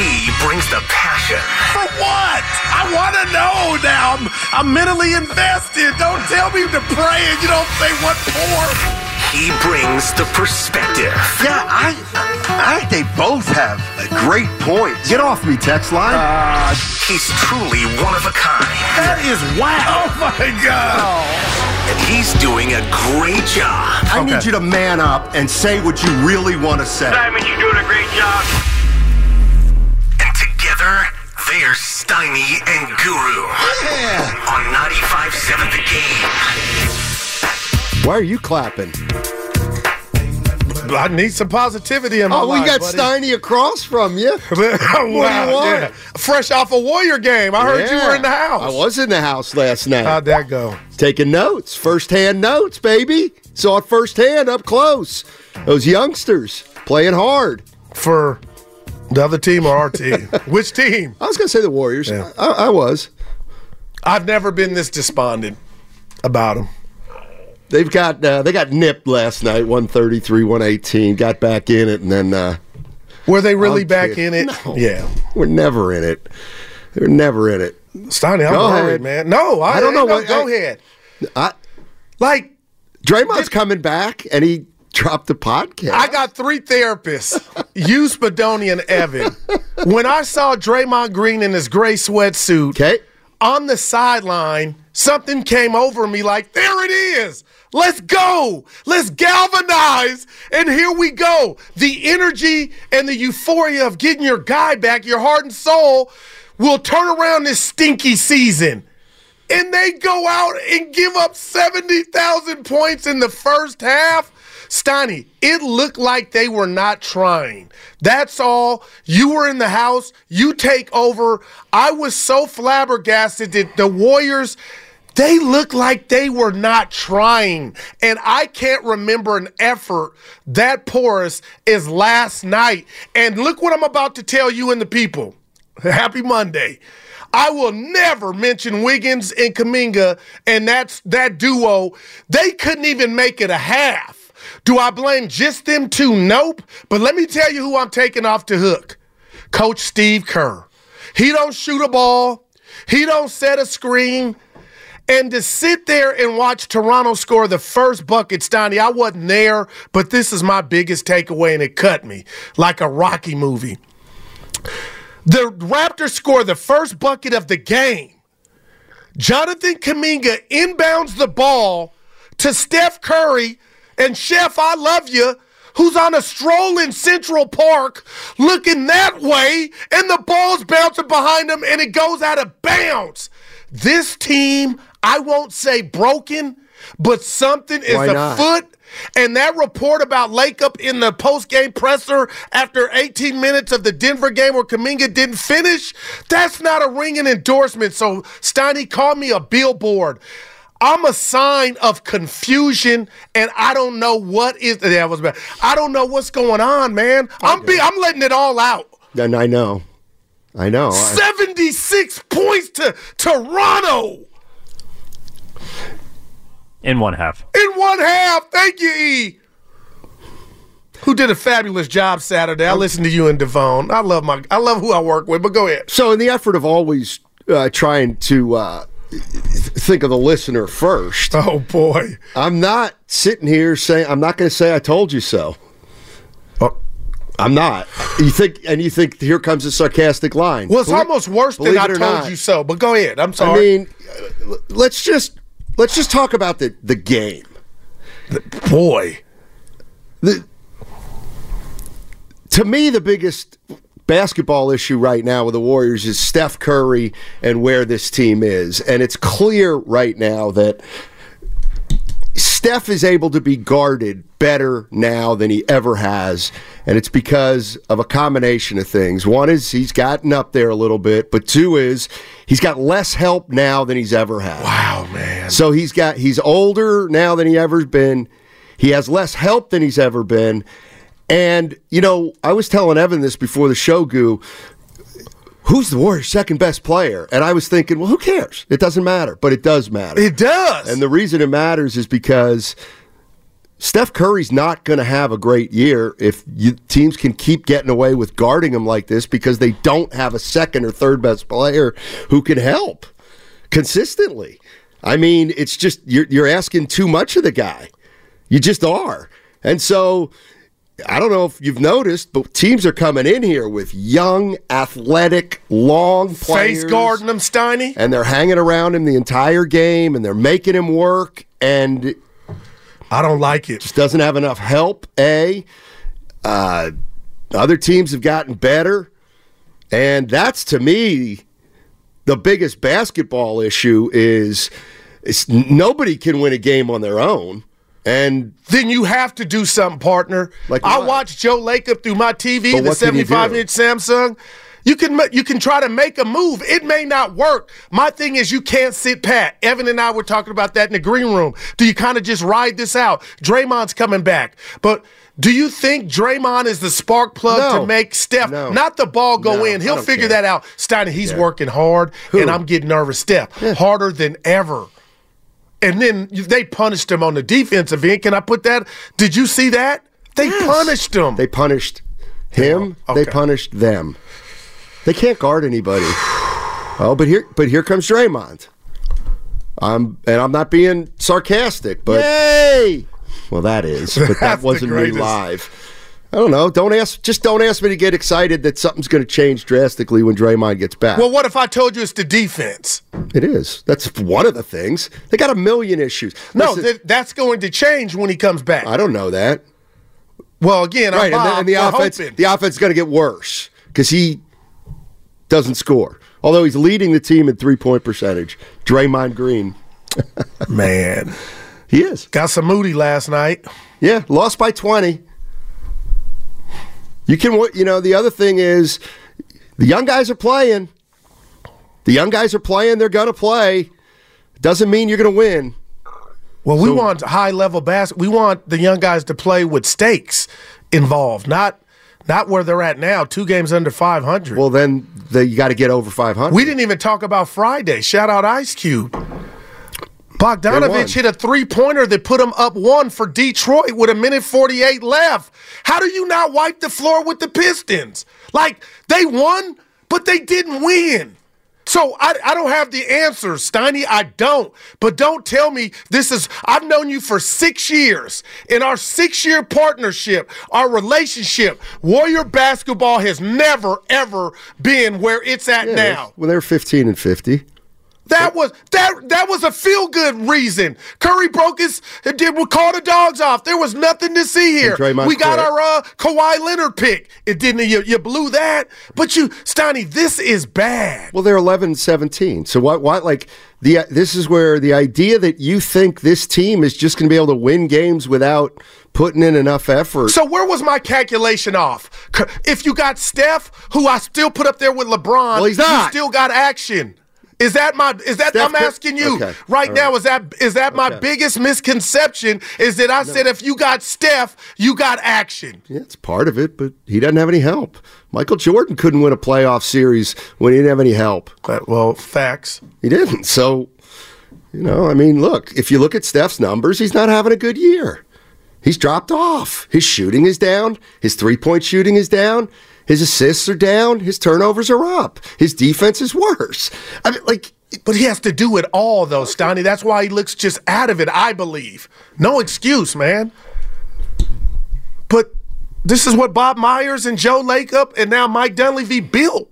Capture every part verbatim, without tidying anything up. He brings the passion. For what? I want to know now. I'm, I'm mentally invested. Don't tell me to pray and you don't say what for. He brings the perspective. Yeah, I, I, I they both have a great point. Get off me, text line. Uh, He's truly one of a kind. That is wow. Oh, my God. Oh. And he's doing a great job. I okay. need you to man up and say what you really want to say. Simon, you're doing a great job. They're Steiny and Guru yeah. on ninety-five point seven The Game. Why are you clapping? I need some positivity in my life. Oh, we life, got buddy. Steiny across from you. Wow, you yeah. Fresh off a Warrior game. I yeah. heard you were in the house. I was in the house last night. How'd that go? Taking notes. First-hand notes, baby. Saw it firsthand up close. Those youngsters playing hard. For... The other team or our team? Which team? I was going to say the Warriors. Yeah. I, I was. I've never been this despondent about them. They've got uh, they got nipped last night, one thirty-three one eighteen. Got back in it, and then uh, were they really back in it? No. Yeah, we're never in it. They're never in it. Steiny, I'm worried, man. No, I, I don't know. No, what, go I, ahead. I like Draymond's it, coming back, and he. Drop the podcast. I got three therapists, you, Spadoni, and Evan. When I saw Draymond Green in his gray sweatsuit okay. on the sideline, something came over me like, there it is. Let's go. Let's galvanize. And here we go. The energy and the euphoria of getting your guy back, your heart and soul, will turn around this stinky season. And they go out and give up seventy thousand points in the first half. Steiny, it looked like they were not trying. That's all. You were in the house. You take over. I was so flabbergasted that the Warriors, they looked like they were not trying. And I can't remember an effort that porous as last night. And look what I'm about to tell you and the people. Happy Monday. I will never mention Wiggins and Kuminga and that's, that duo. They couldn't even make it a half. Do I blame just them two? Nope. But let me tell you who I'm taking off the hook. Coach Steve Kerr. He don't shoot a ball. He don't set a screen. And to sit there and watch Toronto score the first bucket, Steiny, I wasn't there, but this is my biggest takeaway, and it cut me like a Rocky movie. The Raptors score the first bucket of the game. Jonathan Kuminga inbounds the ball to Steph Curry, and Chef, I love you, who's on a stroll in Central Park looking that way, and the ball's bouncing behind him, and it goes out of bounds. This team, I won't say broken, but something is afoot. And that report about Lacob in the post-game presser after eighteen minutes of the Denver game where Kuminga didn't finish, that's not a ringing endorsement. So, Steiny, call me a billboard. I'm a sign of confusion, and I don't know what is. That was bad. I don't know what's going on, man. I'm be, I'm letting it all out. And I know, I know. seventy-six I... points to Toronto in one half. In one half. Thank you, E. Who did a fabulous job Saturday? I listened to you and Devon. I love my. I love who I work with. But go ahead. So, in the effort of always uh, trying to. Uh, Think of the listener first. Oh, boy. I'm not sitting here saying, I'm not going to say I told you so. Oh, I'm not. You think, and you think, here comes a sarcastic line. Well, it's Bel- almost worse than I told not. you so. But go ahead. I'm sorry. I mean, let's just let's just talk about the the game. The, boy, the to me the biggest basketball issue right now with the Warriors is Steph Curry and where this team is, and it's clear right now that Steph is able to be guarded better now than he ever has, and it's because of a combination of things. One is he's gotten up there a little bit, but two is he's got less help now than he's ever had. Wow, man. So he's got he's older now than he ever's been. He has less help than he's ever been. And, you know, I was telling Evan this before the show, Goo, who's the Warriors' second best player? And I was thinking, well, who cares? It doesn't matter, but it does matter. It does. And the reason it matters is because Steph Curry's not going to have a great year if you, teams can keep getting away with guarding him like this because they don't have a second or third best player who can help consistently. I mean, it's just you're, you're asking too much of the guy. You just are. And so I don't know if you've noticed, but teams are coming in here with young, athletic, long players. Face guarding them, Steiny. And they're hanging around him the entire game, and they're making him work, and I don't like it. Just doesn't have enough help, A. Uh, other teams have gotten better, and that's, to me, the biggest basketball issue is it's, nobody can win a game on their own. And then you have to do something, partner. Like I watched Joe Lacob through my T V, the seventy-five inch Samsung. You can you can try to make a move. It may not work. My thing is you can't sit pat. Evan and I were talking about that in the green room. Do you kind of just ride this out? Draymond's coming back. But do you think Draymond is the spark plug no. to make Steph, no. not the ball go no, in? He'll figure care. that out. Steiny, he's yeah. working hard, Who? and I'm getting nervous. Steph, yeah. harder than ever. And then they punished him on the defensive end. Can I put that? Did you see that? They yes. punished him. They punished him. Oh, okay. They punished them. They can't guard anybody. Oh, but here, but here comes Draymond. I'm, and I'm not being sarcastic, but Yay! well, that is. But that wasn't me live. I don't know. Don't ask. Just don't ask me to get excited that something's going to change drastically when Draymond gets back. Well, what if I told you it's the defense? It is. That's one of the things. They got a million issues. No, Listen, th- that's going to change when he comes back. I don't know that. Well, again, right, I'm and, Bob, and the we're offense, hoping. the offense is going to get worse because he doesn't score. Although he's leading the team in three-point percentage, Draymond Green. Man, he is. Got some Moody last night. Yeah, lost by twenty. You can, you know, the other thing is the young guys are playing. The young guys are playing. They're going to play. Doesn't mean you're going to win. Well, we so, want high-level basketball. We want the young guys to play with stakes involved, not not where they're at now, two games under five hundred. Well, then the, you got to get over five hundred. We didn't even talk about Friday. Shout out Ice Cube. Bogdanovich hit a three-pointer that put him up one for Detroit with a minute forty-eight left. How do you not wipe the floor with the Pistons? Like, they won, but they didn't win. So I, I don't have the answers, Steiny. I don't. But don't tell me this is – I've known you for six years. In our six-year partnership, our relationship, Warrior basketball has never, ever been where it's at yeah, now. Well, they're fifteen and fifty. That was that that was a feel-good reason. Curry broke his did we call the dogs off. There was nothing to see here. We got quit. our uh, Kawhi Leonard pick. It didn't you, you blew that. But you Steiny, this is bad. Well, they're eleven seventeen. So why why like the uh, this is where the idea that you think this team is just going to be able to win games without putting in enough effort. So where was my calculation off? If you got Steph, who I still put up there with LeBron, well, he's not. You still got action. Is that my? Is that Steph I'm asking you okay. right All now? Right. Is that is that okay. my biggest misconception? Is that I no. said if you got Steph, you got action. Yeah, it's part of it, but he doesn't have any help. Michael Jordan couldn't win a playoff series when he didn't have any help. But, well, facts. He didn't. So, you know, I mean, look, if you look at Steph's numbers, he's not having a good year. He's dropped off. His shooting is down. His three-point shooting is down. His assists are down. His turnovers are up. His defense is worse. I mean, like, but he has to do it all, though, Steiny. That's why he looks just out of it, I believe. No excuse, man. But This is what Bob Myers and Joe Lacob and now Mike Dunleavy built.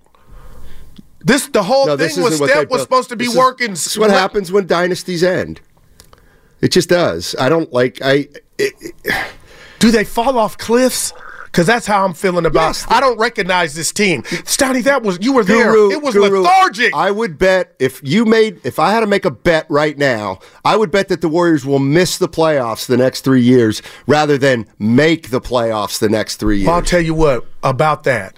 This the whole no, thing was Steph was supposed to be this working. Is, this is what happens when dynasties end. It just does. I don't like. I it, it. Do they fall off cliffs? Because that's how I'm feeling about. Yes, I don't recognize this team, Steiny. That was you were Guru, there. It was Guru, lethargic. I would bet if you made if I had to make a bet right now, I would bet that the Warriors will miss the playoffs the next three years rather than make the playoffs the next three years. I'll tell you what about that.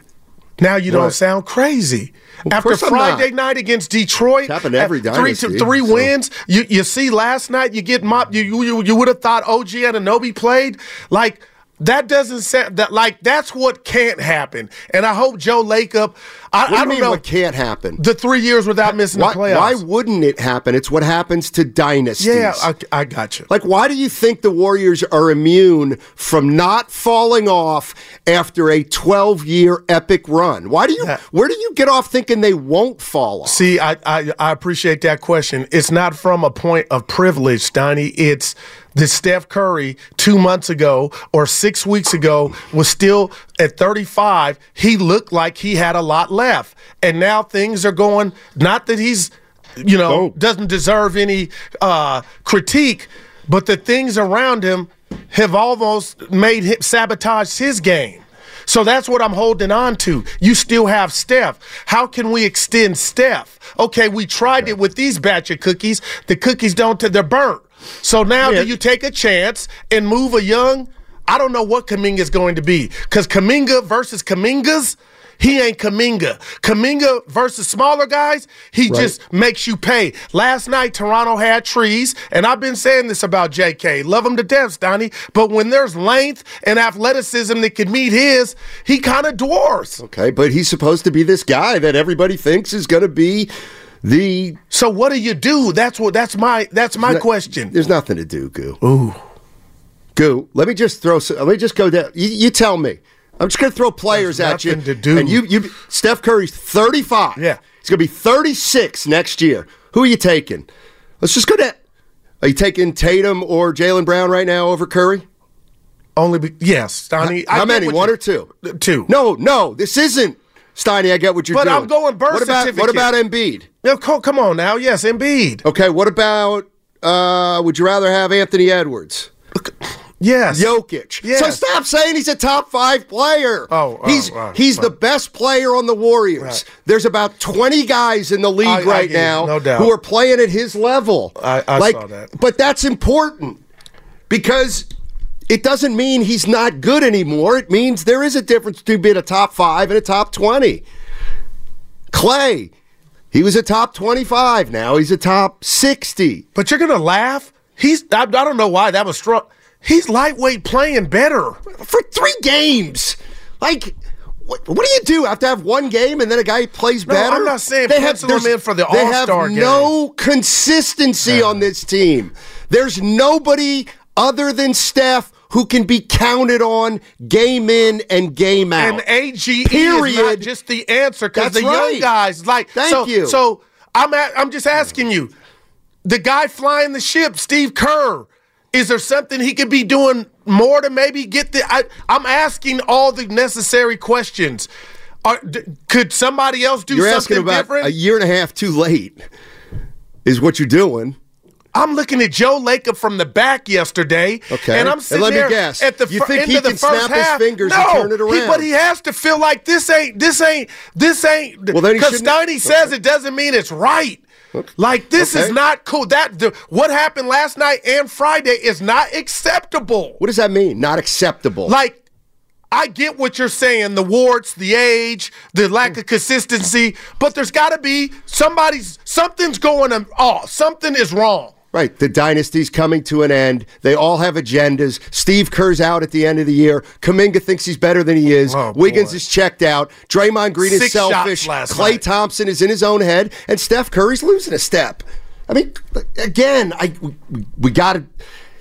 Now you what? don't sound crazy. Well, after Friday night against Detroit, happened every dynasty, three to three so. wins. You you see last night you get mopped. You you you would have thought O G Anunoby played like. That doesn't sound that like that's what can't happen, and I hope Joe Lacob. I, what do you I don't mean know what can't happen. The three years without missing why, the playoffs. Why wouldn't it happen? It's what happens to dynasties. Yeah, I, I got you. Like, why do you think the Warriors are immune from not falling off after a twelve-year epic run? Why do you? Yeah. Where do you get off thinking they won't fall off? See, I, I I appreciate that question. It's not from a point of privilege, Steiny. It's. That Steph Curry two months ago or six weeks ago was still at thirty-five, he looked like he had a lot left. And now things are going, not that he's, you know, oh. doesn't deserve any uh, critique, but the things around him have almost made him sabotage his game. So that's what I'm holding on to. You still have Steph. How can we extend Steph? Okay, we tried it with these batch of cookies. The cookies don't, they're burnt. So now yeah. do you take a chance and move a young? I don't know what Kuminga's going to be because Kuminga versus Kumingas, he ain't Kuminga. Kuminga versus smaller guys, he right. just makes you pay. Last night, Toronto had trees, and I've been saying this about J K. Love him to death, Donnie, but when there's length and athleticism that could meet his, he kind of dwarfs. Okay, but he's supposed to be this guy that everybody thinks is going to be The so what do you do? That's what that's my that's my no, question. There's nothing to do, Goo. Ooh, Goo. Let me just throw. Let me just go down. You, you tell me. I'm just gonna throw players there's at you. To do. And you, you. Steph Curry's thirty-five. Yeah, he's gonna be thirty-six next year. Who are you taking? Let's just go down. Are you taking Tatum or Jaylen Brown right now over Curry? Only be, yes, Donnie. How, how many? One you, or two? Two. No, no. This isn't. Steiny, I get what you're but doing. But I'm going birth what about, certificate. What about Embiid? No, come on now. Yes, Embiid. Okay, what about, uh, would you rather have Anthony Edwards? Yes. Jokic. Yes. So stop saying he's a top five player. Oh, oh He's, oh, he's oh. the best player on the Warriors. Right. There's about twenty guys in the league I, right I now no doubt. who are playing at his level. I, I like, saw that. But that's important because... It doesn't mean he's not good anymore. It means there is a difference between being a top five and a top twenty. Klay, he was a top twenty-five. Now he's a top sixty. But you're going to laugh. He's I, I don't know why that was strong. He's lightweight playing better. For three games. Like, what, what do you do? Have to have one game and then a guy plays no, better? I'm not saying they pencil have, him in for the All-Star game. They have no consistency no. on this team. There's nobody other than Steph, who can be counted on game in and game out. And A G E Period. Is not just the answer because the right. young guys like. Thank so, you. So I'm at, I'm just asking you, the guy flying the ship, Steve Kerr, is there something he could be doing more to maybe get the? I, I'm asking all the necessary questions. Are, d- could somebody else do you're something asking about different? A year and a half too late is what you're doing. I'm looking at Joe Lacob from the back yesterday, okay. and I'm sitting and let me there guess. at the fir- end of the first half. You think he can snap half. his fingers no, and turn it around? No, but he has to feel like this ain't, this ain't, this ain't. Because well, Steiny says okay. it doesn't mean it's right. Okay. Like, this okay. is not cool. That the, what happened last night and Friday is not acceptable. What does that mean, not acceptable? Like, I get what you're saying, the warts, the age, the lack of consistency, but there's got to be somebody's, something's going on. Oh, something is wrong. Right, the dynasty's coming to an end. They all have agendas. Steve Kerr's out at the end of the year. Kuminga thinks he's better than he is. Oh, Wiggins boy. is checked out. Draymond Green Six is selfish. Klay Thompson is in his own head, and Steph Curry's losing a step. I mean, again, I we, we got to.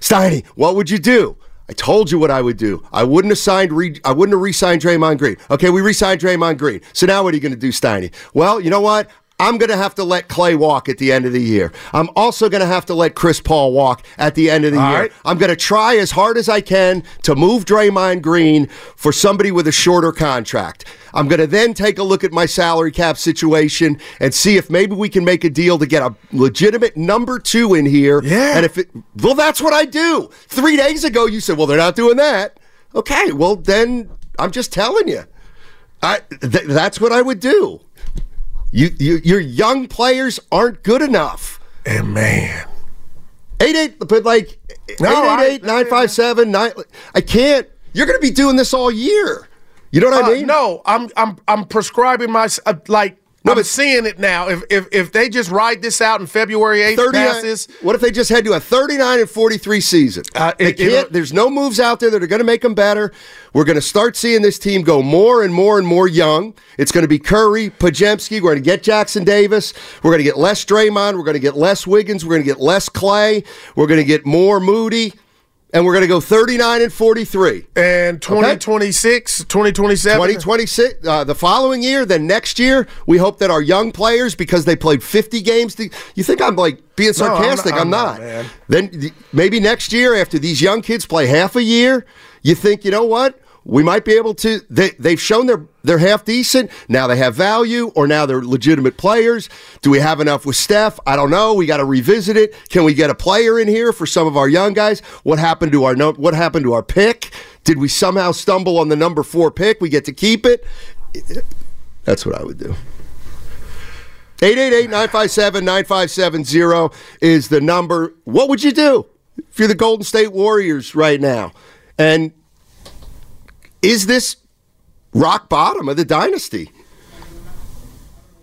Steiny, what would you do? I told you what I would do. I wouldn't have signed. Re, I wouldn't have re-signed Draymond Green. Okay, we re-signed Draymond Green. So now what are you going to do, Steiny? Well, you know what? I'm going to have to let Klay walk at the end of the year. I'm also going to have to let Chris Paul walk at the end of the All year. Right. I'm going to try as hard as I can to move Draymond Green for somebody with a shorter contract. I'm going to then take a look at my salary cap situation and see if maybe we can make a deal to get a legitimate number two in here. Yeah. And if it, well, that's what I do. Three days ago, you said, well, they're not doing that. Okay, well, then I'm just telling you. I, th- that's what I would do. You, you, your young players aren't good enough. And man, eight eight, but like no, eight eight eight nine five seven nine. I can't. You're going to be doing this all year. You know what uh, I mean? No, I'm I'm I'm prescribing my uh, like. No, I'm but seeing it now. If if if they just ride this out in February eighth passes, what if they just had to a thirty-nine and forty-three season? Uh, they it, can't. It, there's no moves out there that are going to make them better. We're going to start seeing this team go more and more and more young. It's going to be Curry, Podziemski. We're going to get Jackson Davis. We're going to get less Draymond. We're going to get less Wiggins. We're going to get less Klay. We're going to get more Moody. And we're going to go thirty-nine and forty-three. And twenty twenty-six, okay. twenty twenty-seven. twenty twenty-six, uh, the following year, then next year, we hope that our young players, because they played fifty games, to, you think I'm like being sarcastic? No, I'm not. I'm I'm not. not then maybe next year, after these young kids play half a year, you think, you know what? We might be able to, they, they've shown they're, they're half decent, now they have value, or now they're legitimate players. Do we have enough with Steph? I don't know, we got to revisit it. Can we get a player in here for some of our young guys? What happened to our What happened to our pick? Did we somehow stumble on the number four pick? We get to keep it? That's what I would do. eight eight eight nine five seven nine five seven zero is the number. What would you do if you're the Golden State Warriors right now? And is this rock bottom of the dynasty?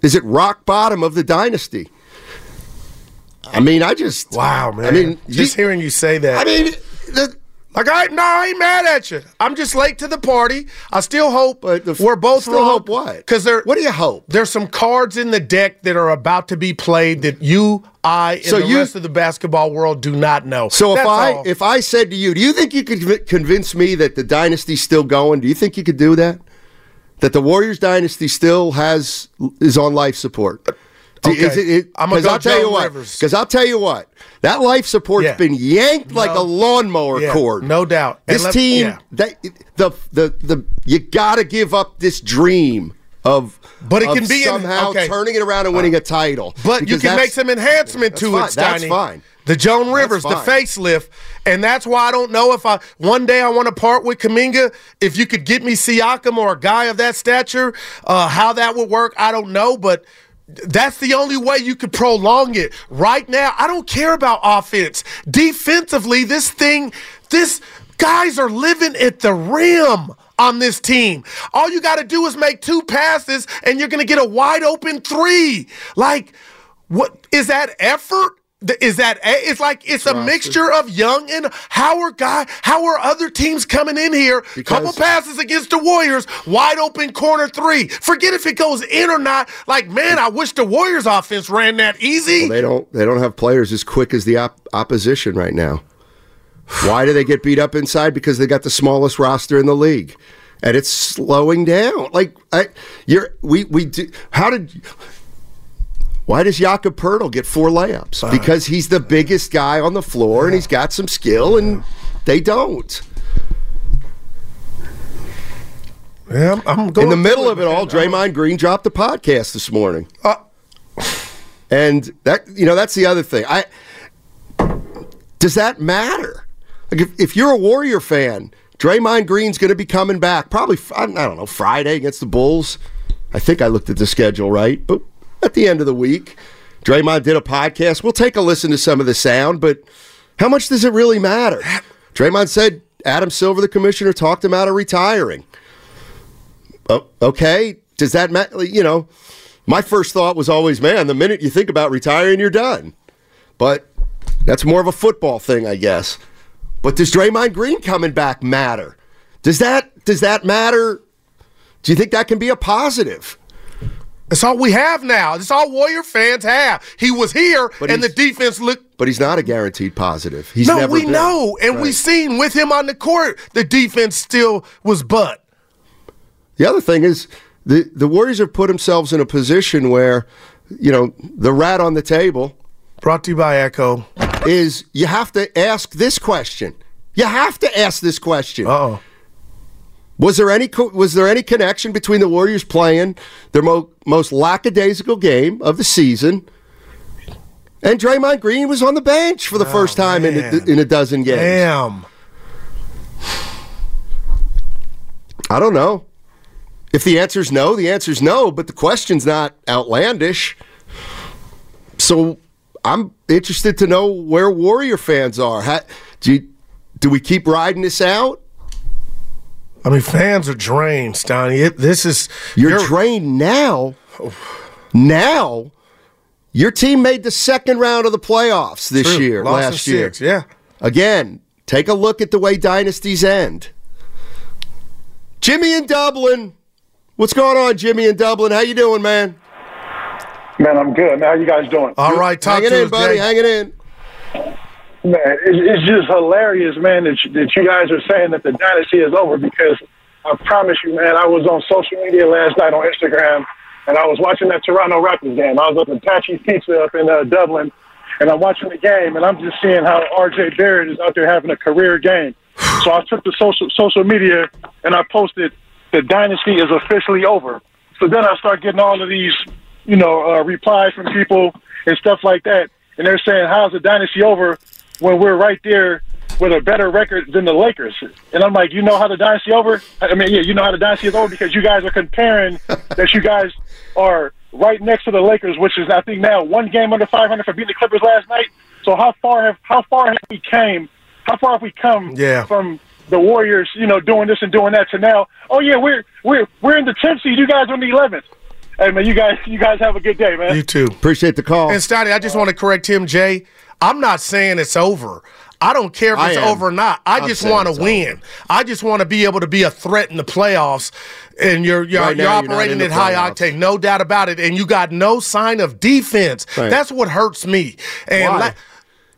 Is it rock bottom of the dynasty? I mean, I just... Wow, man. I mean, just you, hearing you say that. I mean... The, like, I, no, I ain't mad at you. I'm just late to the party. I still hope but the, we're both still wrong. Hope what? Because there... What do you hope? There's some cards in the deck that are about to be played that you... I and so the you, rest of the basketball world do not know. So That's if I all. if I said to you, do you think you could convince me that the dynasty's still going? Do you think you could do that? That the Warriors dynasty still has is on life support? Do, okay. is it, it, I'm gonna go I'll tell you what. Because I'll tell you what, that life support's yeah. been yanked no, like a lawnmower yeah, cord. No doubt. This let, team, yeah. that, the the the you got to give up this dream. Of, but it of can be somehow in, okay. turning it around and winning a title. But you can make some enhancement to fine, it, Steiny. That's fine. The Joan Rivers, the facelift, and that's why I don't know if I one day I want to part with Kuminga. If you could get me Siakam or a guy of that stature, uh, how that would work, I don't know, but that's the only way you could prolong it. Right now, I don't care about offense. Defensively, this thing, this guys are living at the rim on this team. All you got to do is make two passes and you're going to get a wide open three. Like, what is that effort? Is that, it's like, it's a mixture of young and how are guy, how are other teams coming in here? Because couple passes against the Warriors, wide open corner three. Forget if it goes in or not. Like, man, I wish the Warriors offense ran that easy. Well, they don't, they don't have players as quick as the op- opposition right now. Why do they get beat up inside? Because they got the smallest roster in the league, and it's slowing down. Like I, you're, we we do. How did? Why does Jakob Poeltl get four layups? Because he's the biggest guy on the floor, and he's got some skill, and they don't. Yeah, I'm, I'm going in the middle of it all. Draymond Green dropped the podcast this morning, uh, and that you know that's the other thing. I does that matter? Like if, if you're a Warrior fan, Draymond Green's going to be coming back probably, I don't know, Friday against the Bulls. I think I looked at the schedule right, but at the end of the week, Draymond did a podcast. We'll take a listen to some of the sound, but how much does it really matter? Draymond said Adam Silver, the commissioner, talked him out of retiring. Oh, okay, does that matter? You know, my first thought was always, man, the minute you think about retiring, you're done. But that's more of a football thing, I guess. But does Draymond Green coming back matter? Does that does that matter? Do you think that can be a positive? That's all we have now. That's all Warrior fans have. He was here, but and the defense looked. But he's not a guaranteed positive. He's no, never we been. know, and right. we've seen with him on the court, the defense still was butt. The other thing is the the Warriors have put themselves in a position where you know, the rat on the table. Brought to you by Echo. Is you have to ask this question. You have to ask this question. Uh-oh. Was there any co- was there any connection between the Warriors playing their mo- most lackadaisical game of the season, and Draymond Green was on the bench for the oh, first time in a, in a dozen games? Damn. I don't know. If the answer's no, the answer's no, but the question's not outlandish. So I'm interested to know where Warrior fans are. How, do you, do we keep riding this out? I mean, fans are drained, Steiny. It, this is you're, you're drained now. Now, your team made the second round of the playoffs this True. year, Lost last year. Six, yeah. Again, take a look at the way dynasties end. Jimmy in Dublin, what's going on, Jimmy in Dublin? How you doing, man? Man, I'm good. How you guys doing? All right, talk hanging to in, buddy. Day. Hanging in. Man, it's just hilarious, man, that you guys are saying that the dynasty is over, because I promise you, man, I was on social media last night on Instagram, and I was watching that Toronto Raptors game. I was up at Patchy's Pizza up in uh, Dublin, and I'm watching the game, and I'm just seeing how R J Barrett is out there having a career game. So I took to social social media, and I posted, the dynasty is officially over. So then I start getting all of these, you know, uh, replies from people and stuff like that, and they're saying, how's the dynasty over when we're right there with a better record than the Lakers? And I'm like, you know how the dynasty over? I mean, yeah, you know how the dynasty is over, because you guys are comparing that you guys are right next to the Lakers, which is, I think, now one game under five hundred for beating the Clippers last night. So how far have how far have we came? How far have we come yeah. from the Warriors, you know, doing this and doing that to now? Oh yeah, we're we're we're in the tenth seed. You guys are in the eleventh. Hey man, you guys you guys have a good day, man. You too. Appreciate the call. And Steiny, I just uh, want to correct him, Jay. I'm not saying it's over. I don't care if it's over or not. I I'm just want to win. Over. I just want to be able to be a threat in the playoffs. And you're you're, right you're now, operating you're at high octane, no doubt about it. And you got no sign of defense. Right. That's what hurts me. And Why? La-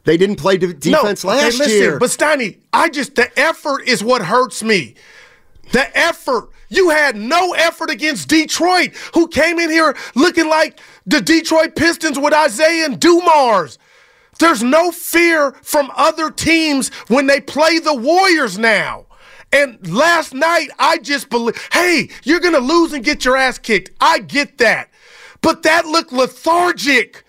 they didn't play de- defense no, last listen, year. But Steiny, I just the effort is what hurts me. The effort. You had no effort against Detroit, who came in here looking like the Detroit Pistons with Isaiah and Dumars. There's no fear from other teams when they play the Warriors now. And last night, I just believe, hey, you're going to lose and get your ass kicked. I get that. But that looked lethargic.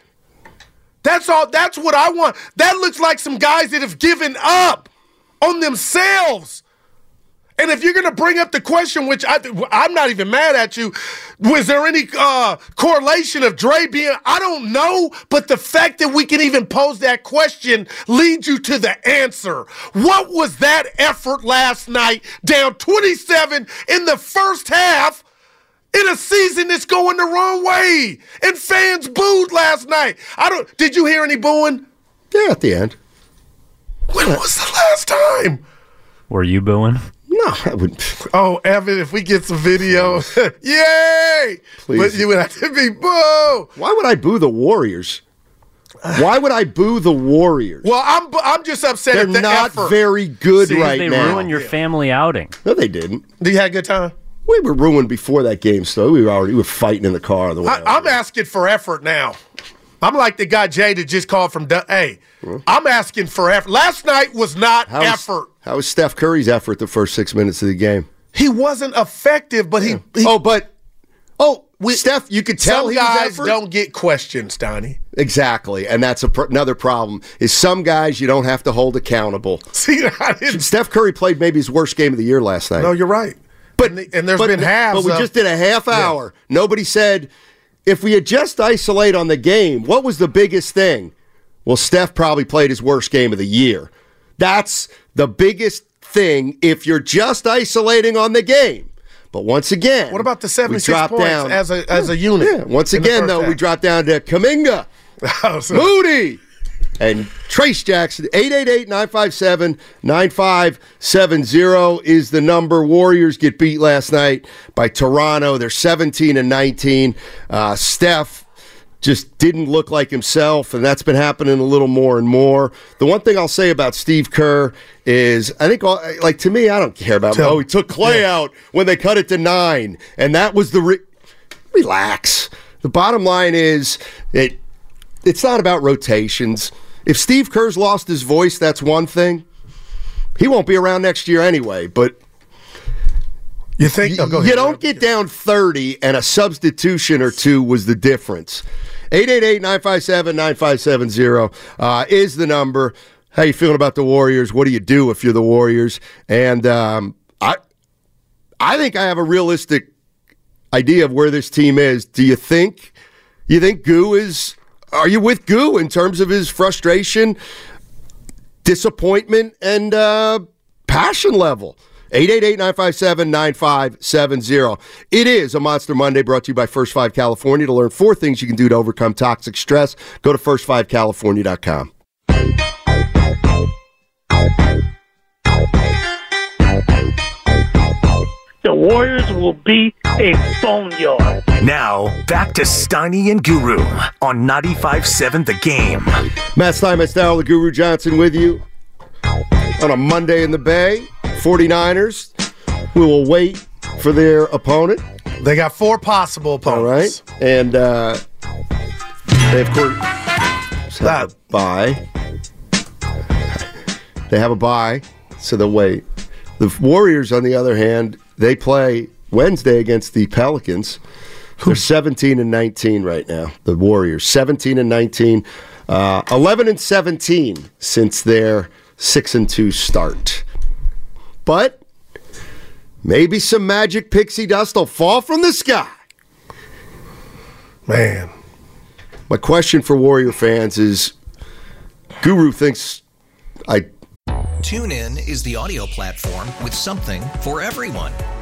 That's all. That's what I want. That looks like some guys that have given up on themselves. And if you're going to bring up the question, which I, I'm not even mad at you, was there any uh, correlation of Dre being, I don't know, but the fact that we can even pose that question leads you to the answer. What was that effort last night, down twenty-seven in the first half, in a season that's going the wrong way? And fans booed last night. I don't. Did you hear any booing? Yeah, at the end. When was the last time? Were you booing? No, I wouldn't. Oh, Evan, if we get some video, yay! Please. But you would have to be boo. Why would I boo the Warriors? Why would I boo the Warriors? Well, I'm I'm just upset They're at the not effort. Very good See, right they now. They ruined your family outing. No, they didn't. Did you have a good time? We were ruined before that game started. We were already we were fighting in the car on the way. I, I'm asking for effort now. I'm like the guy Jay that just called from the hey, hmm? I'm asking for effort. Last night was not How's, effort. How was Steph Curry's effort the first six minutes of the game? He wasn't effective, but he. Yeah. he oh, but oh, we, Steph, you could tell some guys effort. Don't get questions, Donnie. Exactly, and that's a pr- another problem. Is some guys you don't have to hold accountable. See, I didn't, Steph Curry played maybe his worst game of the year last night. No, you're right. But and, the, and there's but, been halves. But we of, just did a half hour. Yeah. Nobody said if we had just isolate on the game, what was the biggest thing? Well, Steph probably played his worst game of the year. That's the biggest thing if you're just isolating on the game. But once again, what about the seventy-six points down, as a as a unit? Yeah, once again, though, half. we dropped down to Kuminga, oh, Moody, and Trayce Jackson. eight eight eight, nine five seven, nine five seven zero is the number. Warriors get beat last night by Toronto. They're seventeen and nineteen. Uh, Steph just didn't look like himself, and that's been happening a little more and more. The one thing I'll say about Steve Kerr is, I think, all, like, to me, I don't care about him. Oh, he took Klay yeah. out when they cut it to nine, and that was the re- – relax. The bottom line is it it's not about rotations. If Steve Kerr's lost his voice, that's one thing. He won't be around next year anyway, but you think y- no, go ahead. You don't get down thirty and a substitution or two was the difference. eight eight eight, nine five seven, nine five seven zero uh, is the number. How you feeling about the Warriors? What do you do if you're the Warriors? And um, I I think I have a realistic idea of where this team is. Do you think you think Goo is are you with Goo in terms of his frustration, disappointment, and uh, passion level? eight eight eight, nine five seven, nine five seven zero. It is a Monster Monday brought to you by First Five California. To learn four things you can do to overcome toxic stress, go to first five california dot com. The Warriors will be a boneyard. Now, back to Steiny and Guru on ninety-five point seven The Game. Matt Stein, Matt Stowell, the Guru Johnson with you on a Monday in the Bay. 49ers we will wait for their opponent. They got four possible opponents. All right. And uh, they, of course, have a bye. They have a bye, so they'll wait. The Warriors, on the other hand, they play Wednesday against the Pelicans. They're seventeen and nineteen right now, the Warriors. seventeen and nineteen Uh, eleven and seventeen since their six and two start. But maybe some magic pixie dust will fall from the sky. Man. My question for Warrior fans is, Guru thinks I... TuneIn is the audio platform with something for everyone.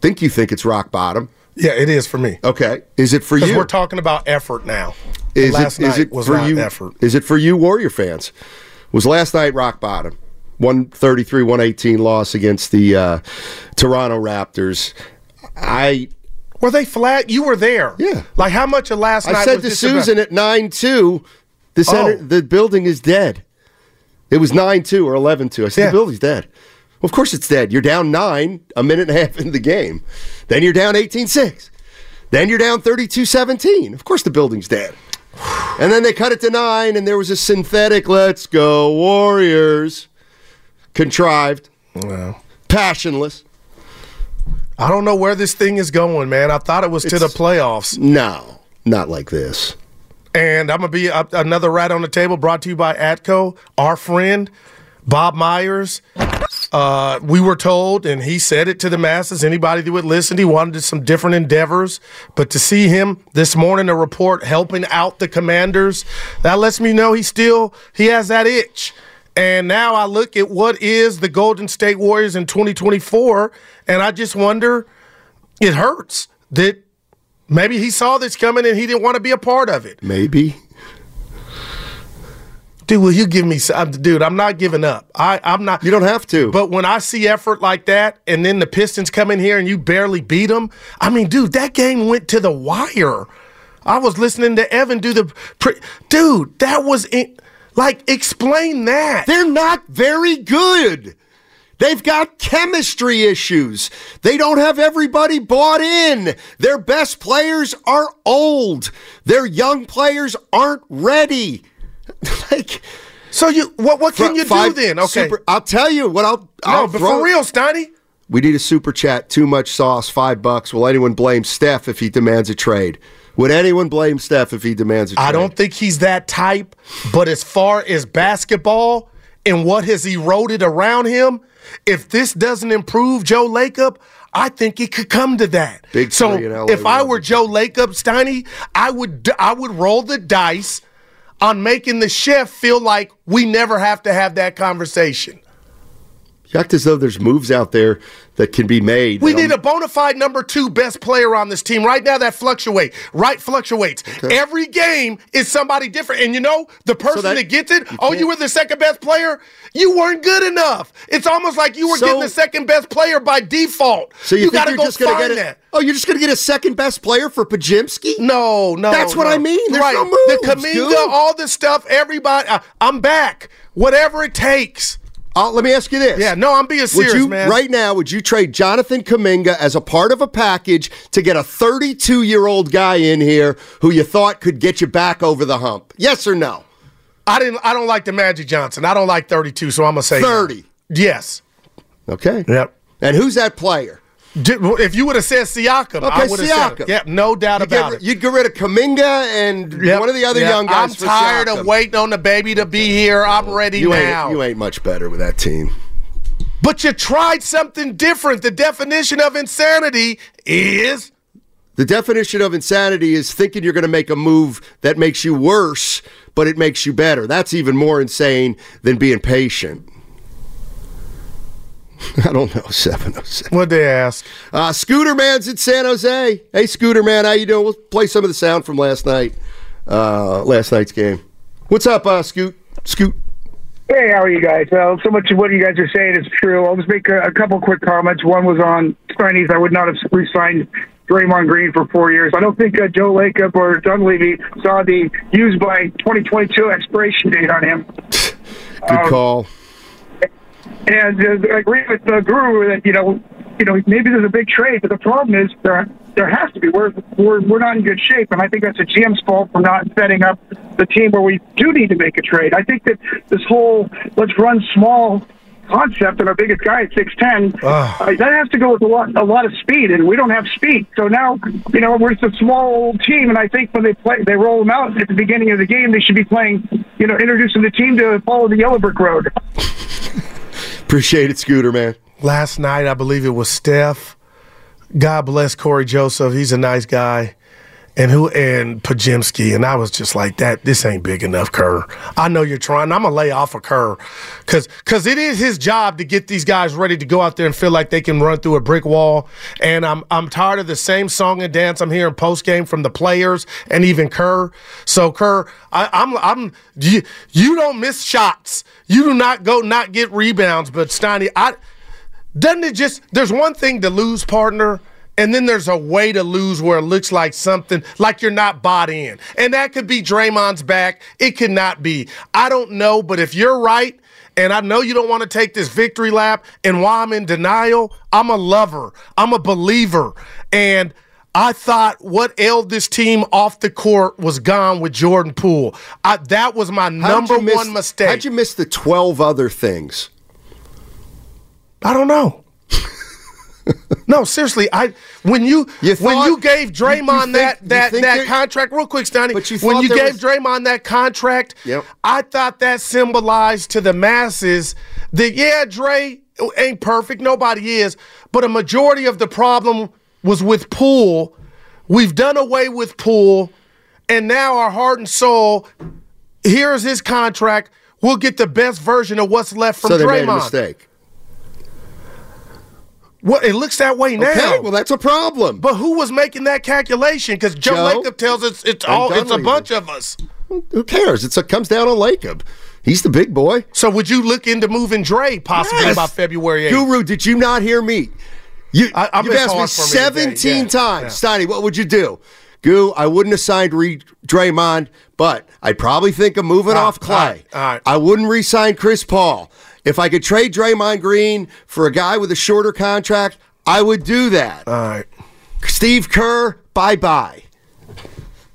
Think you think it's rock bottom. Yeah, it is for me. Okay. Is it for you? Because we're talking about effort now. Is last it, night is it was for not you, effort. Is it for you Warrior fans? Was last night rock bottom? one thirty-three to one eighteen loss against the uh, Toronto Raptors. I Were they flat? You were there. Yeah. Like how much of last I night was I said to Susan about- at nine two, the, center, oh. the building is dead. It was nine two or eleven two. I said yeah. the building's dead. Well, of course it's dead. You're down nine, a minute and a half into the game. Then you're down eighteen six. Then you're down thirty-two seventeen. Of course the building's dead. And then they cut it to nine, and there was a synthetic, let's go Warriors. Contrived. Wow. Passionless. I don't know where this thing is going, man. I thought it was it's, to the playoffs. No, not like this. And I'm going to be uh, another rat on the table brought to you by Atco, our friend, Bob Myers. Uh, we were told, and he said it to the masses, anybody that would listen, he wanted some different endeavors. But to see him this morning, a report helping out the Commanders, that lets me know he still, he has that itch. And now I look at what is the Golden State Warriors in twenty twenty-four, and I just wonder, it hurts that maybe he saw this coming and he didn't want to be a part of it. Maybe. Dude, will you give me some? Dude, I'm not giving up. I, I'm not. You don't have to. But when I see effort like that, and then the Pistons come in here and you barely beat them, I mean, dude, that game went to the wire. I was listening to Evan do the. Pre- dude, that was. In- Like, explain that. They're not very good. They've got chemistry issues. They don't have everybody bought in. Their best players are old. Their young players aren't ready. Like, so you what? What can you do then? Okay, super, I'll tell you what. I'll, I'll no, but throw, for real, Steiny. We need a super chat. Too much sauce. Five bucks. Will anyone blame Steph if he demands a trade? Would anyone blame Steph if he demands a trade? I don't think he's that type. But as far as basketball and what has eroded around him, if this doesn't improve Joe Lacob, I think it could come to that. Big so if I were Joe Lacob, Steiny, I would I would roll the dice on making the chef feel like we never have to have that conversation. You act as though there's moves out there that can be made. We need a bona fide number two best player on this team. Right now that fluctuates. Right fluctuates. Okay. Every game is somebody different. And you know, the person so that, that gets it, you oh, you were the second best player? You weren't good enough. It's almost like you were so, getting the second best player by default. So you, you got to go just find gonna get that. A, oh, you're just going to get a second best player for Podziemski? No, no. That's what no. I mean. There's right. no moves. The Kuminga, all this stuff, everybody. Uh, I'm back. Whatever it takes. Uh, let me ask you this. Yeah, no, I'm being serious, would you, man. Right now, would you trade Jonathan Kuminga as a part of a package to get a thirty-two-year-old guy in here who you thought could get you back over the hump? Yes or no? I didn't. I don't like the Magic Johnson. I don't like thirty-two, so I'm going to say thirty. No. Yes. Okay. Yep. And who's that player? If you would have said Siakam, okay, I would have said it. Yep, no doubt you'd about get, it. You'd get rid of Kuminga and yep, one of the other yep. young guys. I'm for tired Siakam. Of waiting on the baby to be here. I'm ready you now. Ain't, you ain't much better with that team. But you tried something different. The definition of insanity is? The definition of insanity is thinking you're going to make a move that makes you worse, but it makes you better. That's even more insane than being patient. I don't know, seven oh seven. What'd they ask? Uh, Scooter Man's in San Jose. Hey, Scooter Man, how you doing? We'll play some of the sound from last night, uh, last night's game. What's up, uh, Scoot? Scoot. Hey, how are you guys? Well, so much of what you guys are saying is true. I'll just make a, a couple quick comments. One was on Steiny's. I would not have re-signed Draymond Green for four years. I don't think uh, Joe Lacob or Dunleavy saw the used by twenty twenty-two expiration date on him. Good um, call. And uh, I agree with the uh, Guru that, you know, you know, maybe there's a big trade, but the problem is there, there has to be. We're, we're we're not in good shape, and I think that's a G M's fault for not setting up the team where we do need to make a trade. I think that this whole let's run small concept and our biggest guy at six ten, uh, that has to go with a lot, a lot of speed, and we don't have speed. So now, you know, we're just a small old team, and I think when they play, they roll them out at the beginning of the game, they should be playing, you know, introducing the team to follow the yellow brick road. Appreciate it, Scooter, man. Last night, I believe it was Steph. God bless Corey Joseph. He's a nice guy. And who and Podziemski. And I was just like, that. This ain't big enough, Kerr. I know you're trying. I'm going to lay off of Kerr. Because because it is his job to get these guys ready to go out there and feel like they can run through a brick wall. And I'm I'm tired of the same song and dance I'm hearing postgame from the players and even Kerr. So, Kerr, I, I'm I'm you, you don't miss shots. You do not go not get rebounds, but Steiny, I doesn't it just – there's one thing to lose, partner, and then there's a way to lose where it looks like something – like you're not bought in. And that could be Draymond's back. It could not be. I don't know, but if you're right, and I know you don't want to take this victory lap, and while I'm in denial, I'm a lover. I'm a believer. And – I thought what ailed this team off the court was gone with Jordan Poole. I, that was my number miss, one mistake. How'd you miss the twelve other things? I don't know. No, seriously. I when you, you thought, when you gave Draymond you think, that that, that contract, real quick, Steiny, but you when you gave was... Draymond that contract, yep. I thought that symbolized to the masses that, yeah, Dre ain't perfect. Nobody is. But a majority of the problem was with Poole. We've done away with Poole, and now our heart and soul, here's his contract. We'll get the best version of what's left from Draymond. So they Draymond. Made a mistake. Well, it looks that way now. Okay, well, that's a problem. But who was making that calculation? Because Joe, Joe Lacob tells us it's all it's a bunch of us. Who cares? It's, it comes down on Lacob. He's the big boy. So would you look into moving Dre possibly yes. by February eighth? Guru, did you not hear me? You, I, you've asked me seventeen me yeah, times, yeah. Steiny, what would you do? Goo, I wouldn't have signed re- Draymond, but I'd probably think of moving ah, off Klay. All right, all right. I wouldn't re-sign Chris Paul. If I could trade Draymond Green for a guy with a shorter contract, I would do that. All right. Steve Kerr, bye-bye.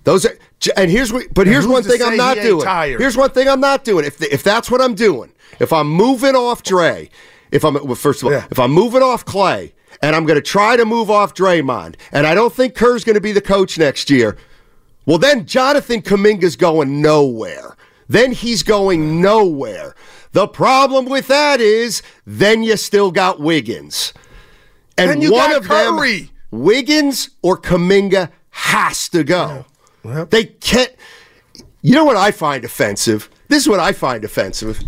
Those are, and here's what, but here's one thing I'm not doing. Tired. Here's one thing I'm not doing. If the, if that's what I'm doing, if I'm moving off Dre, if I'm well, first of all, yeah. if I'm moving off Klay, and I'm going to try to move off Draymond, and I don't think Kerr's going to be the coach next year, well, then Jonathan Kuminga's going nowhere. Then he's going nowhere. The problem with that is, then you still got Wiggins, and then you one got of Curry. them, Wiggins or Kuminga, has to go. Yeah. Yep. They can't. You know what I find offensive? This is what I find offensive.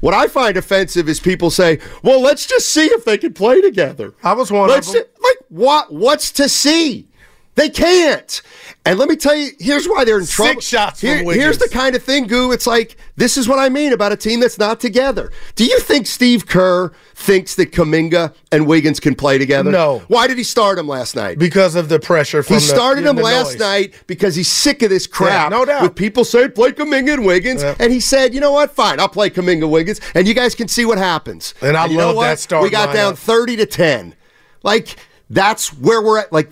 What I find offensive is people say, well, let's just see if they can play together. I was one let's of them. See, like, what, what's to see? They can't. And let me tell you, here's why they're in Six trouble. Six shots from Here, Wiggins. Here's the kind of thing, Goo, it's like, this is what I mean about a team that's not together. Do you think Steve Kerr thinks that Kuminga and Wiggins can play together? No. Why did he start him last night? Because of the pressure from he the He started him last noise. night because he's sick of this crap. Yeah, no doubt. With people saying, play Kuminga and Wiggins. Yeah. And he said, you know what, fine, I'll play Kuminga and Wiggins, and you guys can see what happens. And I and love that start. We got lineup. down thirty to ten. Like, that's where we're at. Like,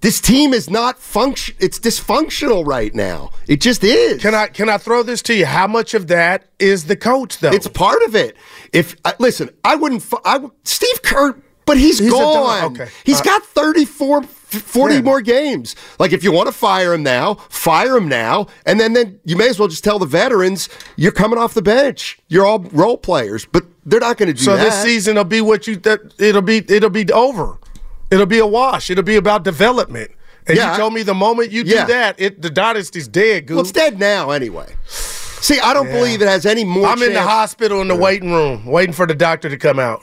this team is not function. It's dysfunctional right now. It just is. Can I can I throw this to you? How much of that is the coach, though? It's part of it. If I, listen, I wouldn't. I Steve Kerr, but he's, he's gone. Okay. He's uh, got thirty-four, forty yeah. more games. Like, if you want to fire him now, fire him now, and then then you may as well just tell the veterans you're coming off the bench. You're all role players, but they're not going to do so that. So this season will be what you that it'll be it'll be over. It'll be a wash. It'll be about development. And yeah. you told me the moment you yeah. do that, it, the dynasty's dead, Goo. Well, it's dead now anyway. See, I don't yeah. believe it has any more I'm chance. in the hospital in the waiting room, waiting for the doctor to come out.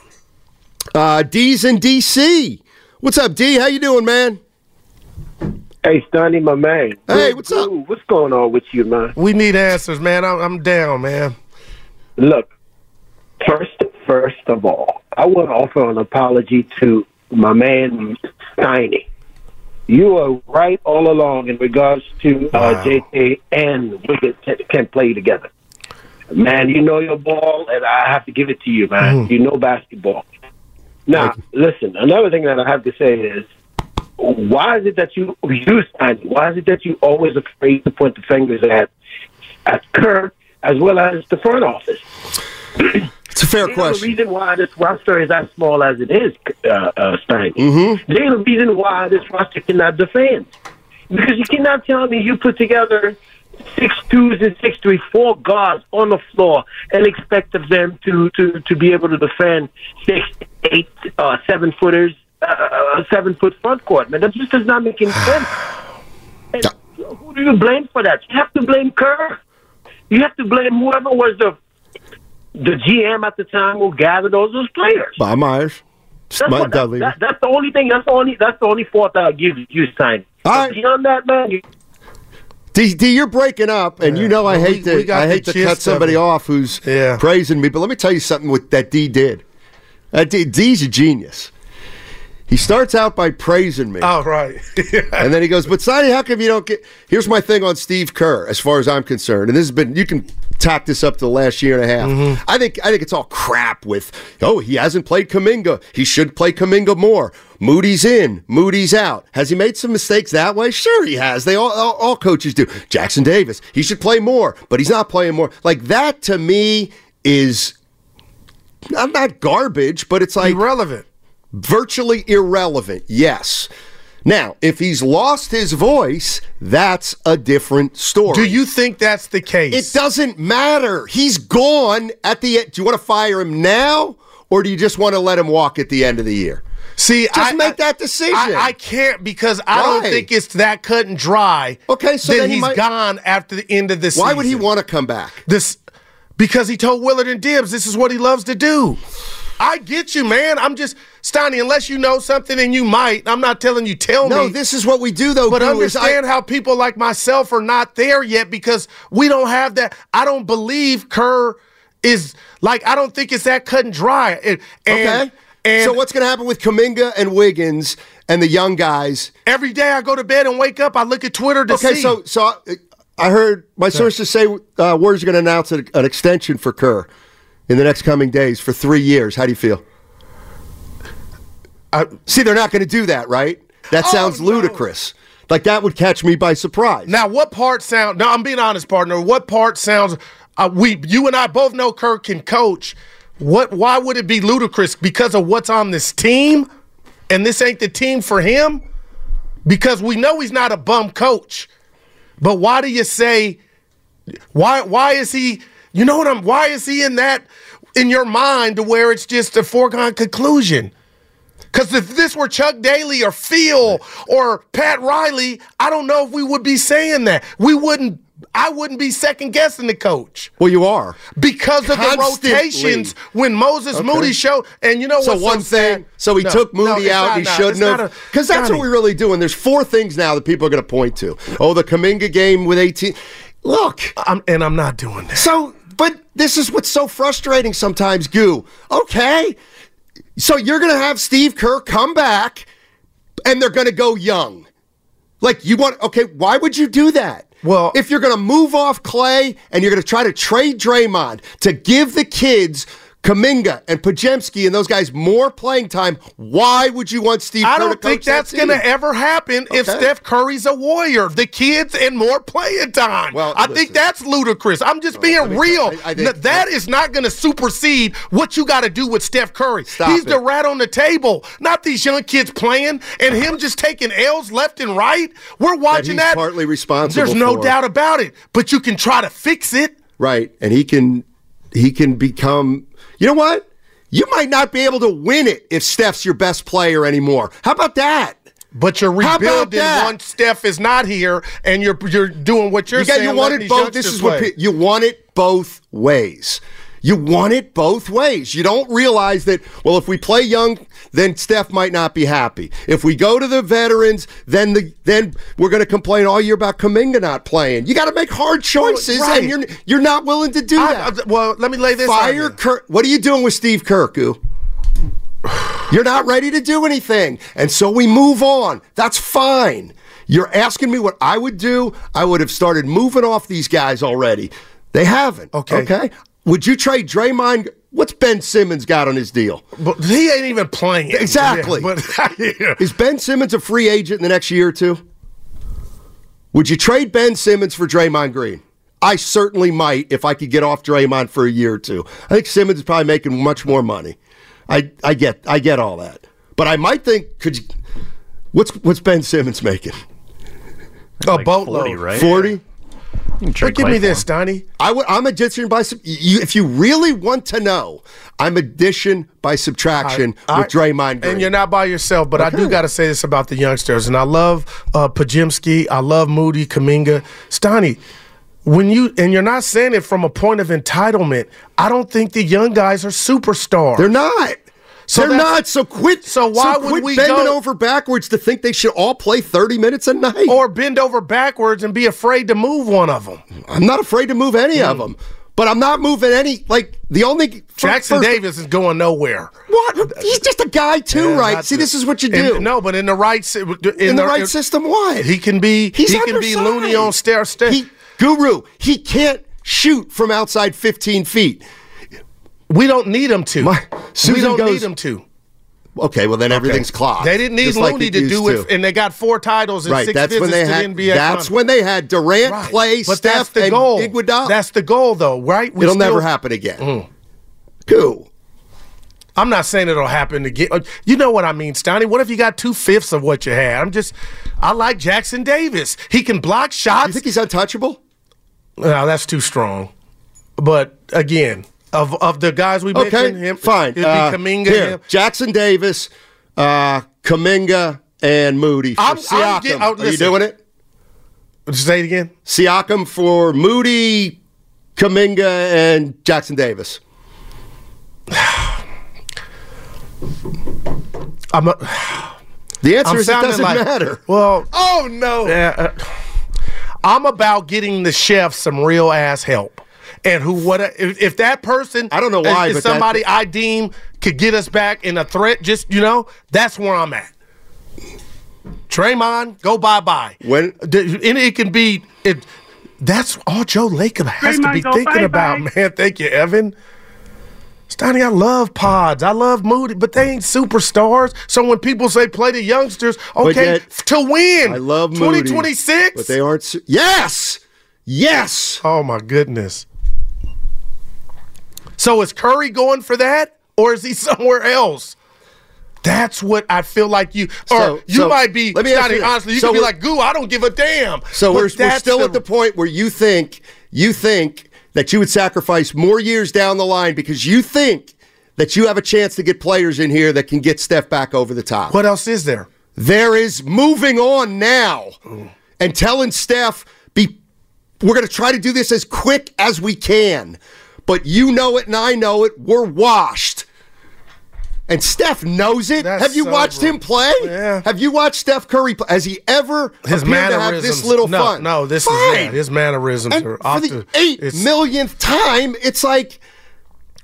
Uh, D's in D C. What's up, D? How you doing, man? Hey, Steiny, my man. Hey, what's up? Ooh, what's going on with you, man? We need answers, man. I'm, I'm down, man. Look, first, first of all, I want to offer an apology to my man, Steiny. You are right all along in regards to uh, wow. J K and Wiggins can play together. Man, you know your ball, and I have to give it to you, man. Mm. You know basketball. Now, listen, another thing that I have to say is, why is it that you, you Steiny, why is it that you always afraid to point the fingers at, at Kerr as well as the front office? It's a fair There's question. The reason why this roster is as small as it is, uh, uh, Steiny. Mm-hmm. There's the reason why this roster cannot defend. Because you cannot tell me you put together six twos and six three, four guards on the floor and expect of them to, to, to be able to defend six, eight, uh, seven footers, uh, seven foot front court. Man, that just does not make any sense. And who do you blame for that? You have to blame Kerr. You have to blame whoever was the The G M at the time will gather those those players. Bob Myers, that's, what, that, that, that's the only thing. That's the only. That's the only fault I'll give you, Steiny. All right. Beyond that, man. You... D, D, you're breaking up, and yeah. you know I well, hate we, to. We I hate to cut somebody off who's yeah. praising me. But let me tell you something with, that D did. That D, D's a genius. He starts out by praising me. Oh, right. And then he goes, but Steiny, how come you don't get... Here's my thing on Steve Kerr, as far as I'm concerned. And this has been... You can tack this up to the last year and a half. Mm-hmm. I think I think it's all crap with, oh, he hasn't played Kuminga. He should play Kuminga more. Moody's in. Moody's out. Has he made some mistakes that way? Sure he has. They all, all, all coaches do. Jackson Davis, he should play more, but he's not playing more. Like, that to me is... I'm not garbage, but it's like... Irrelevant. Virtually irrelevant, yes. Now, if he's lost his voice, that's a different story. Do you think that's the case? It doesn't matter. He's gone at the end. Do you want to fire him now, or do you just want to let him walk at the end of the year? See, just I, make I, that decision. I, I can't because I Why? don't think it's that cut and dry. Okay, so then, then he's he might... gone after the end of this Why season. Would he want to come back? This Because he told Willard and Dibbs this is what he loves to do. I get you, man. I'm just, Steiny, unless you know something, and you might, I'm not telling you tell no, me. No, this is what we do, though. But Guru, understand I, how people like myself are not there yet because we don't have that. I don't believe Kerr is, like, I don't think it's that cut and dry. And, and okay. And so what's going to happen with Kuminga and Wiggins and the young guys? Every day I go to bed and wake up, I look at Twitter to okay, see. Okay, so so I heard my okay. sources say uh, Warriors are going to announce an extension for Kerr in the next coming days for three years. How do you feel? I, see, they're not going to do that, right? That sounds oh, no. ludicrous. Like, that would catch me by surprise. Now, what part sounds... No, I'm being honest, partner. What part sounds... Uh, we, you and I both know Kerr can coach. What? Why would it be ludicrous? Because of what's on this team? And this ain't the team for him? Because we know he's not a bum coach. But why do you say... Why Why is he... You know what I'm... Why is he in that... In your mind to where it's just a foregone conclusion? Because if this were Chuck Daly or Phil or Pat Riley, I don't know if we would be saying that. We wouldn't. I wouldn't be second-guessing the coach. Well, you are. Because of Constantly. the rotations when Moses okay. Moody showed. And you know what? So what's one thing, sad? so he no, took Moody no, out, not, he no, shouldn't have. Because that's what we really do. And there's four things now that people are going to point to. Oh, the Kuminga game with eighteen. Look. I'm, and I'm not doing that. So, but this is what's so frustrating sometimes, Goo. Okay. So you're going to have Steve Kerr come back, and they're going to go young. Like, you want, okay, why would you do that? Well, if you're going to move off Klay and you're going to try to trade Draymond to give the kids Kuminga and Podziemski and those guys more playing time, why would you want Steve Kerr to coach? I don't think that's going to ever happen okay. if Steph Curry's a Warrior. The kids and more playing time. Well, I listen. think that's ludicrous. I'm just well, being I mean, real. I, I think, that is not going to supersede what you got to do with Steph Curry. Stop He's it. the rat on the table, not these young kids playing and him just taking L's left and right. We're watching that. He's that. partly responsible There's no for. doubt about it, but you can try to fix it. Right, and he can he can become... You know what? You might not be able to win it if Steph's your best player anymore. How about that? But you're rebuilding once Steph is not here, and you're you're doing what you're you saying. You want it both. This is play. what you want it both ways. You want it both ways. You don't realize that, well, if we play young, then Steph might not be happy. If we go to the veterans, then the then we're going to complain all year about Kuminga not playing. You got to make hard choices, well, right. and you're you're not willing to do I, that. I, well, let me lay this out. Fire Kerr. What are you doing with Steve Kerr, Goo? You're not ready to do anything, and so we move on. That's fine. You're asking me what I would do. I would have started moving off these guys already. They haven't. Okay. Okay. Would you trade Draymond? What's Ben Simmons got on his deal? But he ain't even playing. Exactly. Yeah, but, yeah. Is Ben Simmons a free agent in the next year or two? Would you trade Ben Simmons for Draymond Green? I certainly might if I could get off Draymond for a year or two. I think Simmons is probably making much more money. I I get I get all that. But I might think, could you, what's what's Ben Simmons making? Like a boatload. forty, right? forty? But give me this, Steiny. I w- I'm addition by subtraction. If you really want to know, I'm addition by subtraction I, I, with Draymond Green. And you're not by yourself, but okay. I do got to say this about the youngsters. And I love uh, Podziemski. I love Moody, Kuminga. Steiny, when you and you're not saying it from a point of entitlement, I don't think the young guys are superstars. They're not. So They're not, so quit So why so quit would we bending go, over backwards to think they should all play thirty minutes a night. Or bend over backwards and be afraid to move one of them. I'm not afraid to move any mm. of them. But I'm not moving any, like, the only... Jackson first, Davis is going nowhere. What? He's just a guy, too, yeah, right? See, the, this is what you do. In, no, but in the right... In, in the, the right in, system, what? He can be... He's he can be loony on stair step. Guru, he can't shoot from outside fifteen feet. We don't need him to. My, we don't goes, need him to. Okay, well, then everything's okay. clogged. They didn't need Looney like to do it, to. and they got four titles and right, six visits to the N B A. That's when they had Durant, right. Clay, but Steph, and goal. Iguodala. That's the goal, though, right? We it'll still, never happen again. Mm. Cool. I'm not saying it'll happen again. You know what I mean, Steiny. What if you got two-fifths of what you had? I'm just – I like Jackson Davis. He can block shots. You think he's untouchable? No, that's too strong. But, again – Of of the guys we mentioned, okay, him, fine. It'd be uh, Kuminga, here, him. Jackson Davis, uh, Kuminga, and Moody for I'm, Siakam. I'm get, oh, Are listen. you doing it? Say it again. Siakam for Moody, Kuminga, and Jackson Davis. I'm a, the answer I'm is it doesn't like, matter. Well, oh no. Uh, I'm about getting the chef some real ass help. and who what a, if, if that person I don't know why is, is but somebody I deem could get us back in a threat, just you know, that's where I'm at. Draymond, go bye bye. When and it can be it. That's all Joe Lacob has Draymond to be thinking bye-bye. about, man. Thank you, Evan. Steiny, I love Pods. I love Moody, but they ain't superstars. So when people say play the youngsters, okay, yet, to win. I love Moody. twenty twenty-six But they aren't. Su- yes. Yes. Oh, my goodness. So is Curry going for that, or is he somewhere else? That's what I feel like you – or so, you so, might be – let me ask you, honestly, you so could be like, Goo, I don't give a damn. So we're, we're still the, at the point where you think you think that you would sacrifice more years down the line because you think that you have a chance to get players in here that can get Steph back over the top. What else is there? There is moving on now mm. and telling Steph, be, we're going to try to do this as quick as we can, but you know it and I know it. We're washed. And Steph knows it. That's have you so watched rude. him play? Yeah. Have you watched Steph Curry play? Has he ever his appeared to have this little no, fun? No, this Fine. is yeah, his mannerisms. And are for off the eight millionth time, it's like,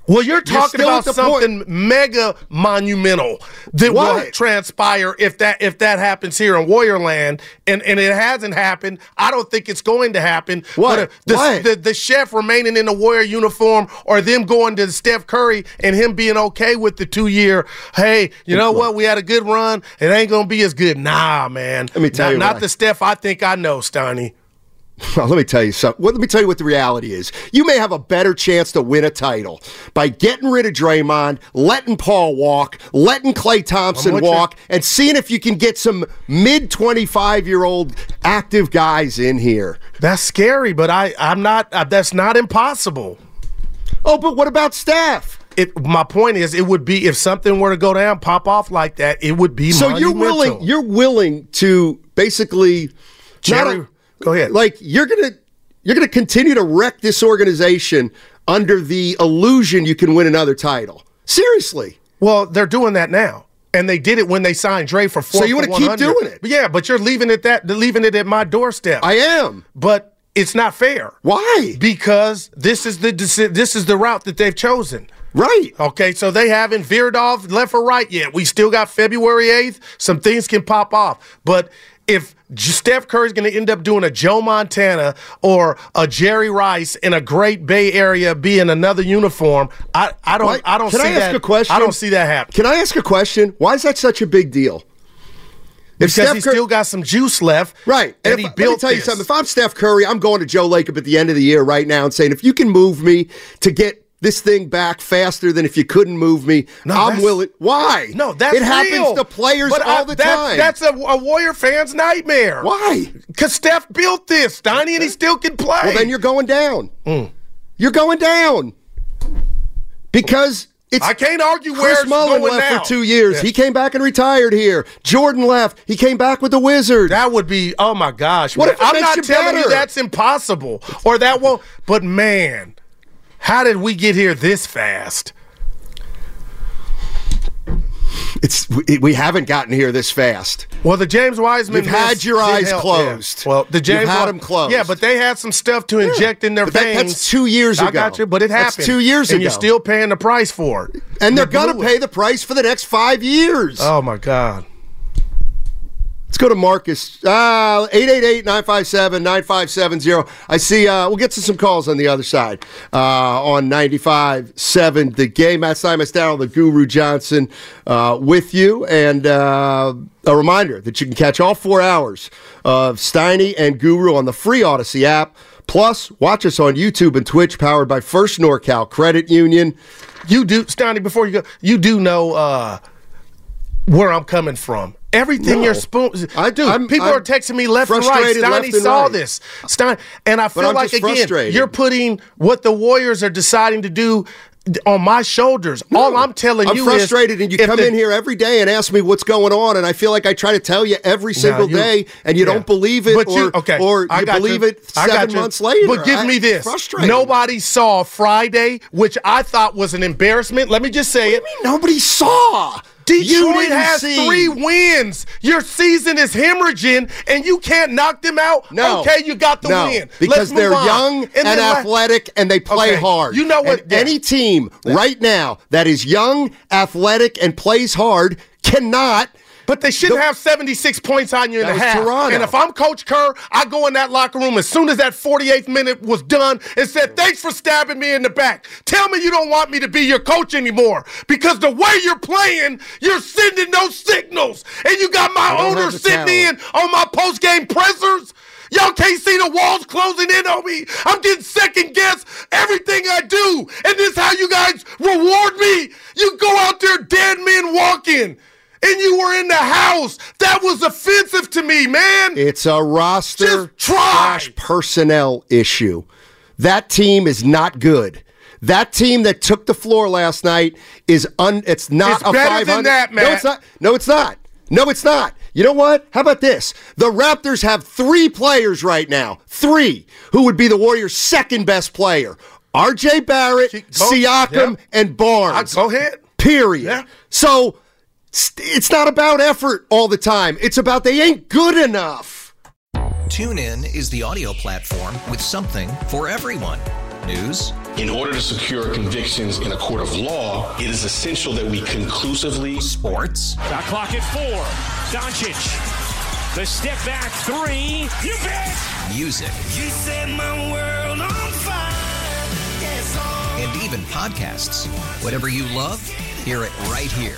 well, you're talking you're about something point. mega monumental that what? will transpire if that if that happens here in Warrior Land, and, and it hasn't happened. I don't think it's going to happen. What? But the, what? The, the, the chef remaining in the Warrior uniform, or them going to Steph Curry and him being okay with the two-year, hey, you know what? what? We had a good run. It ain't going to be as good. Nah, man. Let me tell not, you Not why. the Steph I think I know, Steiny. Well, let me tell you something. Well, let me tell you what the reality is. You may have a better chance to win a title by getting rid of Draymond, letting Paul walk, letting Klay Thompson walk, you. and seeing if you can get some mid twenty-five-year-old active guys in here. That's scary, but I, I'm not. Uh, that's not impossible. Oh, but what about Steph? It, my point is, it would be if something were to go down, pop off like that, it would be so monumental. You're willing. You're willing to basically Jerry. Go ahead. Like you're gonna, you're gonna continue to wreck this organization under the illusion you can win another title. Seriously. Well, they're doing that now, and they did it when they signed Dre for four. So you want to keep doing it? Yeah, but you're leaving it that, leaving it at my doorstep. I am, but it's not fair. Why? Because this is the this is the route that they've chosen. Right. Okay, so they haven't veered off left or right yet. We still got February eighth. Some things can pop off, but if Steph Curry's going to end up doing a Joe Montana or a Jerry Rice in a Great Bay Area, be in another uniform, I, I don't Why, I don't can see I ask that. A question? I don't see that happen. Can I ask a question? Why is that such a big deal? If because Steph he's Cur- still got some juice left, right? And, and if, he built let me tell this. you something. If I'm Steph Curry, I'm going to Joe Lacob at the end of the year right now and saying, if you can move me to get this thing back faster than if you couldn't move me. No, I'm willing. Why? No, that's it happens real. to players but all I, the that, time. That's a, a Warrior fan's nightmare. Why? Because Steph built this, Steiny, and he still can play. Well, then you're going down. Mm. You're going down because it's. I can't argue where Chris Mullin going left now. for two years. Yeah. He came back and retired here. Jordan left. He came back with the Wizards. That would be. Oh my gosh! What man. If it I'm makes not you telling better? you that's impossible or that won't. But man. How did we get here this fast? It's we, we haven't gotten here this fast. Well, the James Wiseman. You've had your eyes help. closed. Yeah. Well, the James You've had them closed. Yeah, but they had some stuff to yeah. inject in their but veins. That, that's two years I ago. I got you, but it happened. That's two years and ago. And you're still paying the price for it. And they're going to pay the price for the next five years. Oh, my God. Let's go to Marcus. Uh, eight eight eight, nine five seven, nine five seven zero. I see uh, we'll get to some calls on the other side uh, on ninety-five point seven The Game. Matt Simas, Darryl, the Guru Johnson uh, with you. And uh, a reminder that you can catch all four hours of Steiny and Guru on the free Odyssey app. Plus, watch us on YouTube and Twitch, powered by First NorCal Credit Union. You do, Steiny, before you go, you do know uh, where I'm coming from. Everything no. you're spoon. I do. I'm, People I'm are texting me left and right. Steiny saw right. this. Steiny, and I feel like, again, you're putting what the Warriors are deciding to do on my shoulders. No, All I'm telling I'm you is. I'm frustrated, and you come the, in here every day and ask me what's going on, and I feel like I try to tell you every single no, you, day, and you yeah. don't believe it, but or you, okay. or you believe you. it seven months later. But give I, me this. Nobody saw Friday, which I thought was an embarrassment. Let me just say what it. Do you mean nobody saw? Detroit has see. three wins. Your season is hemorrhaging, and you can't knock them out? No. Okay, you got the no, win. Because Let's they're move young and, and athletic, and they play okay. hard. You know what? And yeah. any team yeah. right now that is young, athletic, and plays hard cannot. But they shouldn't the, have seventy-six points on you in the half. Toronto. And if I'm Coach Kerr, I go in that locker room as soon as that forty-eighth minute was done and said, thanks for stabbing me in the back. Tell me you don't want me to be your coach anymore, because the way you're playing, you're sending those signals. And you got my owner sitting in on my post-game pressers. Y'all can't see the walls closing in on me. I'm getting second-guessed everything I do. And this is how you guys reward me. You go out there dead men walking. And you were in the house. That was offensive to me, man. It's a roster slash personnel issue. That team is not good. That team that took the floor last night is un. It's not it's a better five hundred. Than that, man. No, it's not. No, it's not. No, it's not. You know what? How about this? The Raptors have three players right now, three who would be the Warriors' second best player: R J Barrett, she, go, Siakam, yeah. and Barnes. I, go ahead. Period. Yeah. So. It's not about effort all the time. It's about they ain't good enough. TuneIn is the audio platform with something for everyone. News. In order to secure convictions in a court of law, it is essential that we conclusively. Sports. Shot clock at four. Doncic. The step back three. You bet. Music. You set my world on fire. Yes, oh. And even podcasts. Whatever you love, hear it right here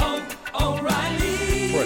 oh, O'Reilly.